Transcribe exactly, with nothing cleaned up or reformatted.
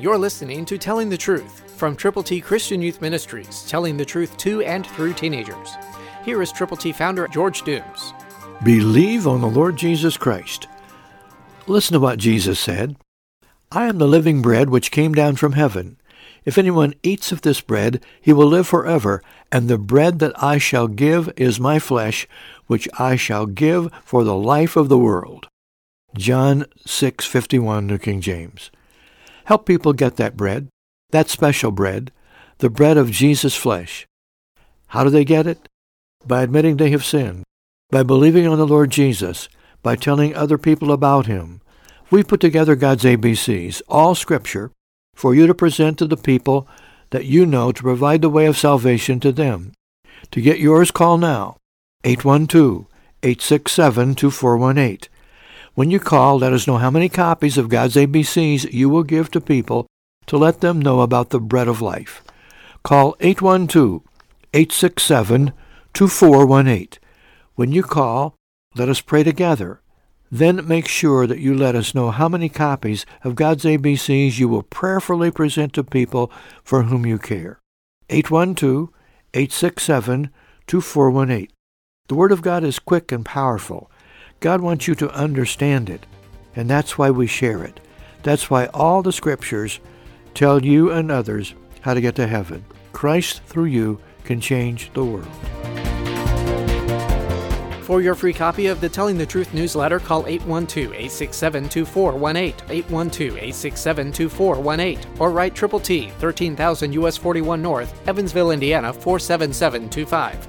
You're listening to Telling the Truth from Triple T Christian Youth Ministries, telling the truth to and through teenagers. Here is Triple T founder George Dooms. Believe on the Lord Jesus Christ. Listen to what Jesus said. I am the living bread which came down from heaven. If anyone eats of this bread, he will live forever, and the bread that I shall give is my flesh, which I shall give for the life of the world. John six fifty-one, New King James. Help people get that bread, that special bread, the bread of Jesus' flesh. How do they get it? By admitting they have sinned, by believing on the Lord Jesus, by telling other people about Him. We've put together God's A B Cs, all Scripture, for you to present to the people that you know to provide the way of salvation to them. To get yours, call now, eight one two, eight six seven, two four one eight. When you call, let us know how many copies of God's A B Cs you will give to people to let them know about the bread of life. Call eight one two, eight six seven, two four one eight. When you call, let us pray together. Then make sure that you let us know how many copies of God's A B Cs you will prayerfully present to people for whom you care. eight one two, eight six seven, two four one eight. The Word of God is quick and powerful. God wants you to understand it, and that's why we share it. That's why all the Scriptures tell you and others how to get to heaven. Christ through you can change the world. For your free copy of the Telling the Truth newsletter, call eight one two, eight six seven, two four one eight, eight one two, eight six seven, two four one eight, or write Triple T, thirteen thousand U S forty-one North, Evansville, Indiana, four seven seven two five.